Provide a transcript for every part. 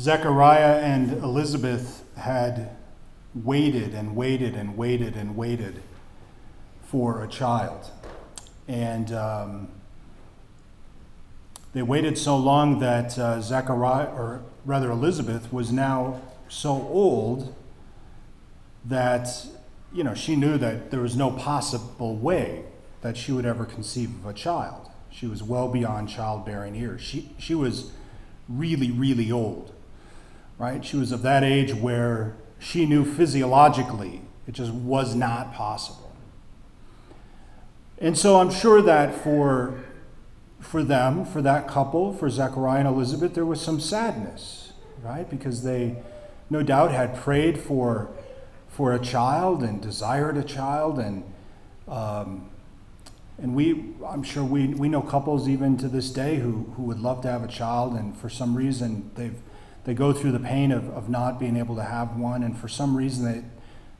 Zechariah and Elizabeth had waited for a child. And they waited so long that Elizabeth was now so old that, you know, she knew that there was no possible way that she would ever conceive of a child. She was well beyond childbearing years. She was really, really old, right? She was of that age where she knew physiologically it just was not possible. And so I'm sure that for them, for that couple, for Zechariah and Elizabeth, there was some sadness, right? Because they no doubt had prayed for a child and desired a child, and I'm sure we know couples even to this day who would love to have a child, and for some reason they go through the pain of not being able to have one, and for some reason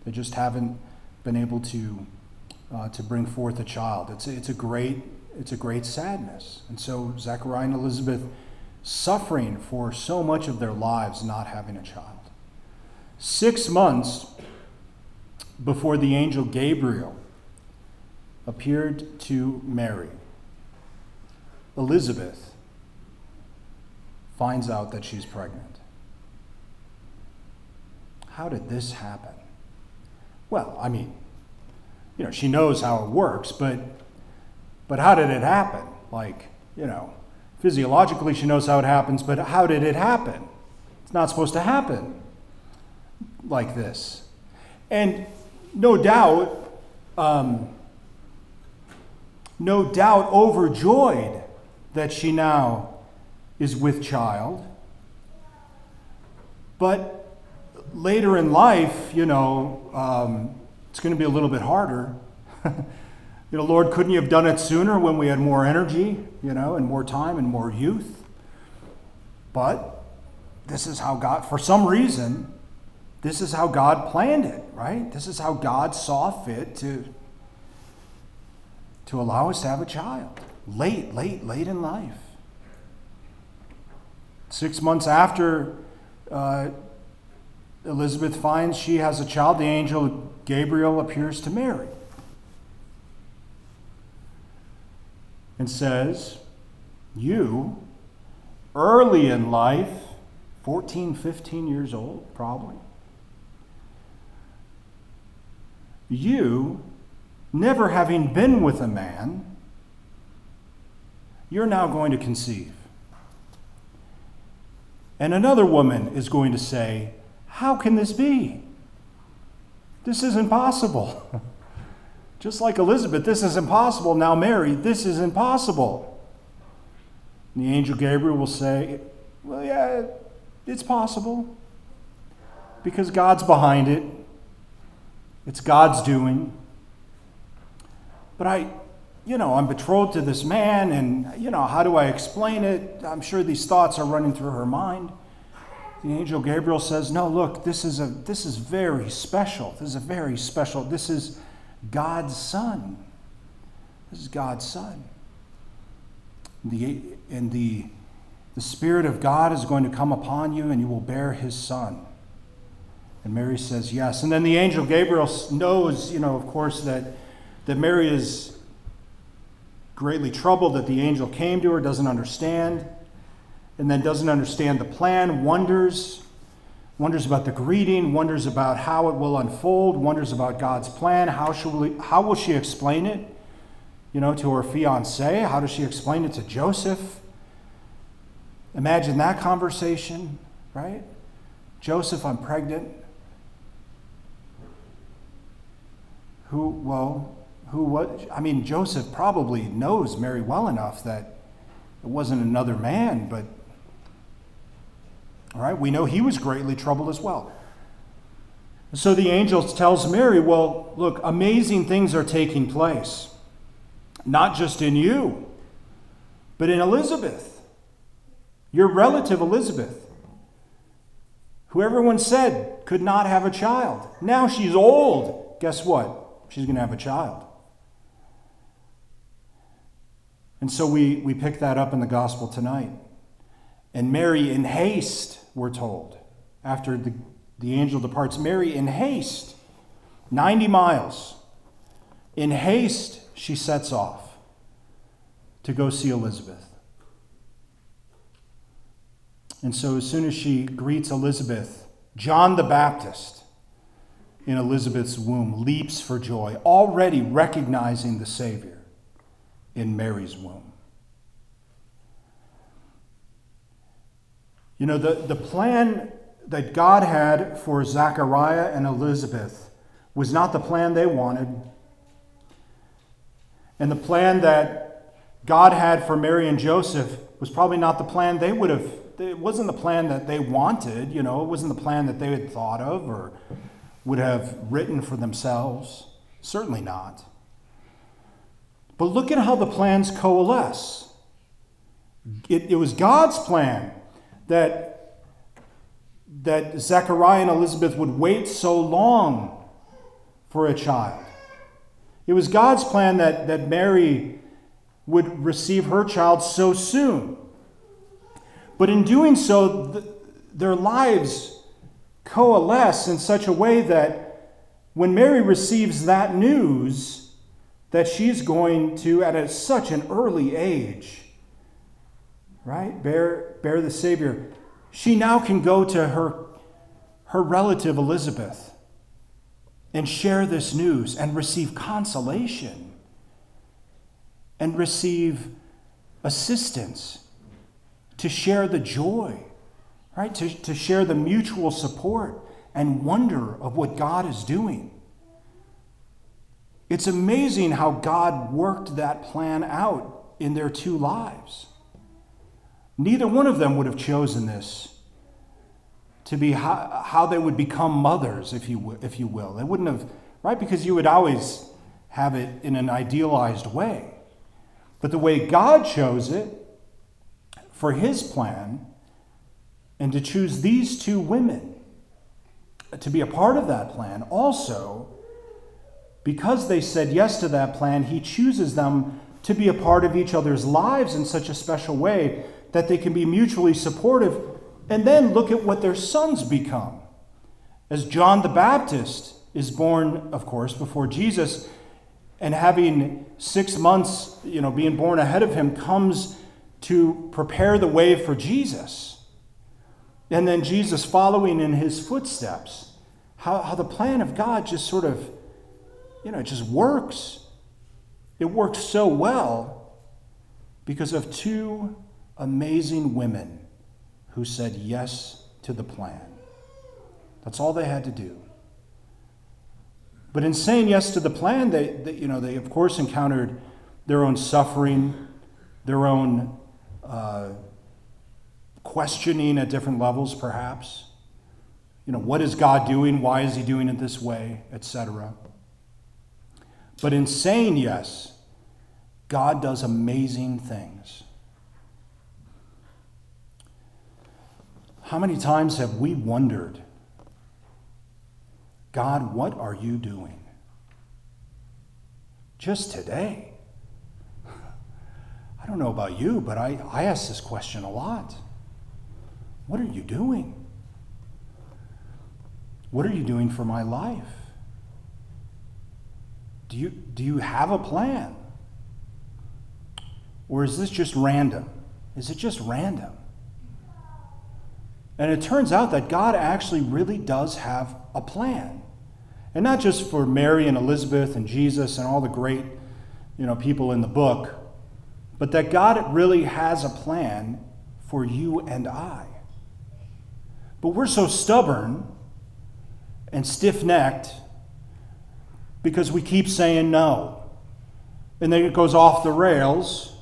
they just haven't been able to bring forth a child. It's a great sadness. And so Zechariah and Elizabeth suffering for so much of their lives not having a child. 6 months before the angel Gabriel appeared to Mary, Elizabeth finds out that she's pregnant. How did this happen? Well, I mean, you know, she knows how it works, but how did it happen? Like, you know, physiologically she knows how it happens, but how did it happen? It's not supposed to happen like this. And no doubt overjoyed that she now is with child. But later in life, you know, it's going to be a little bit harder. You know, Lord, couldn't you have done it sooner when we had more energy, you know, and more time and more youth? But this is how God, for some reason, this is how God planned it, right? This is how God saw fit to allow us to have a child late in life. 6 months after Elizabeth finds she has a child, the angel Gabriel appears to Mary and says, you, early in life, 14, 15 years old, probably, you, never having been with a man, you're now going to conceive. And another woman is going to say, how can this be? This is impossible. Just like Elizabeth, this is impossible. Now Mary, this is impossible. And the angel Gabriel will say, well, yeah, it's possible. Because God's behind it. It's God's doing. But I'm betrothed to this man, and, you know, how do I explain it? I'm sure these thoughts are running through her mind. The angel Gabriel says, no, look, this is very special. This is God's son. This is God's son. The Spirit of God is going to come upon you, and you will bear his son. And Mary says, yes. And then the angel Gabriel knows, you know, of course, that Mary is greatly troubled that the angel came to her, doesn't understand, and then doesn't understand the plan, wonders about the greeting, wonders about how it will unfold, wonders about God's plan. How will she explain it, you know, to her fiancé? How does she explain it to Joseph? Imagine that conversation, right? Joseph, I'm pregnant. Joseph probably knows Mary well enough that it wasn't another man, but, all right, we know he was greatly troubled as well. So the angel tells Mary, well, look, amazing things are taking place, not just in you, but in Elizabeth, your relative Elizabeth, who everyone said could not have a child. Now she's old. Guess what? She's going to have a child. And so we pick that up in the gospel tonight. And Mary in haste, we're told, after the angel departs, Mary in haste, 90 miles. In haste, she sets off to go see Elizabeth. And so as soon as she greets Elizabeth, John the Baptist in Elizabeth's womb leaps for joy, already recognizing the Savior in Mary's womb. You know, the plan that God had for Zechariah and Elizabeth was not the plan they wanted. And the plan that God had for Mary and Joseph was probably not the plan they would have. It wasn't the plan that they wanted, you know. It wasn't the plan that they had thought of or would have written for themselves. Certainly not. But look at how the plans coalesce. It was God's plan that Zechariah and Elizabeth would wait so long for a child. It was God's plan that Mary would receive her child so soon. But in doing so, their lives coalesce in such a way that when Mary receives that news that she's going to, such an early age, right, bear the Savior, she now can go to her relative Elizabeth and share this news and receive consolation and receive assistance to share the joy, right? To share the mutual support and wonder of what God is doing. It's amazing how God worked that plan out in their two lives. Neither one of them would have chosen this to be how they would become mothers, if you will. They wouldn't have, right? Because you would always have it in an idealized way. But the way God chose it, for his plan, and to choose these two women to be a part of that plan. Also, because they said yes to that plan, he chooses them to be a part of each other's lives in such a special way that they can be mutually supportive. And then look at what their sons become. As John the Baptist is born, of course, before Jesus, and having 6 months, you know, being born ahead of him, comes to prepare the way for Jesus. And then Jesus following in his footsteps. How the plan of God just sort of, you know, it just works. It works so well because of two amazing women who said yes to the plan. That's all they had to do. But in saying yes to the plan, they of course encountered their own suffering, their own questioning at different levels, perhaps. You know, what is God doing? Why is he doing it this way? Etc. But in saying yes, God does amazing things. How many times have we wondered, God, what are you doing? Just today. I don't know about you, but I ask this question a lot. What are you doing? What are you doing for my life? Do you have a plan? Or is this just random? Is it just random? And it turns out that God actually really does have a plan. And not just for Mary and Elizabeth and Jesus and all the great, you know, people in the book, but that God really has a plan for you and I. But we're so stubborn and stiff-necked because we keep saying no. And then it goes off the rails,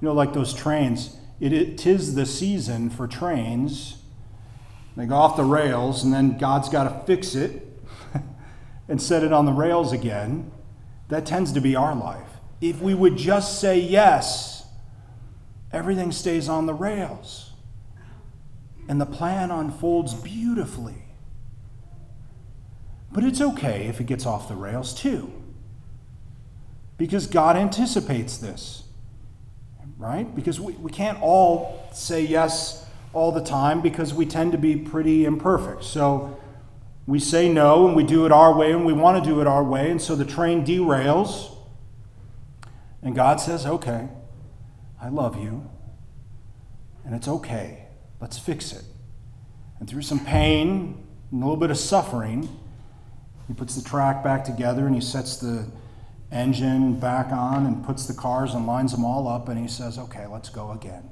you know, like those trains. Tis the season for trains. They go off the rails, and then God's got to fix it and set it on the rails again. That tends to be our life. If we would just say yes, everything stays on the rails. And the plan unfolds beautifully. But it's okay if it gets off the rails too. Because God anticipates this. right? Because we can't all say yes all the time because we tend to be pretty imperfect. So we say no and we do it our way and we want to do it our way. And so the train derails and God says, okay, I love you and it's okay. Let's fix it. And through some pain and a little bit of suffering, he puts the track back together and he sets the engine back on and puts the cars and lines them all up and he says, okay, let's go again.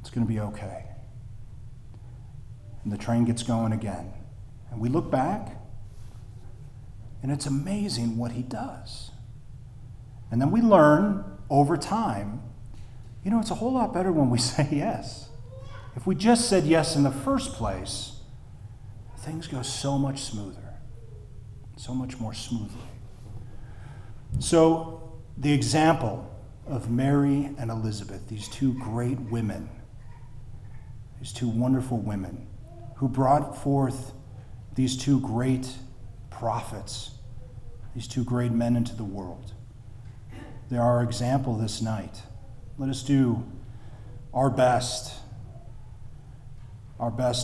It's going to be okay. And the train gets going again. And we look back and it's amazing what he does. And then we learn over time, you know, it's a whole lot better when we say yes. If we just said yes in the first place, things go so much smoother, so much more smoothly. So the example of Mary and Elizabeth, these two great women, these two wonderful women who brought forth these two great prophets, these two great men into the world. They are our example this night. Let us do our best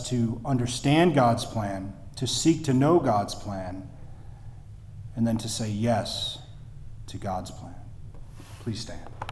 to understand God's plan, to seek to know God's plan, and then to say yes to God's plan. Please stand.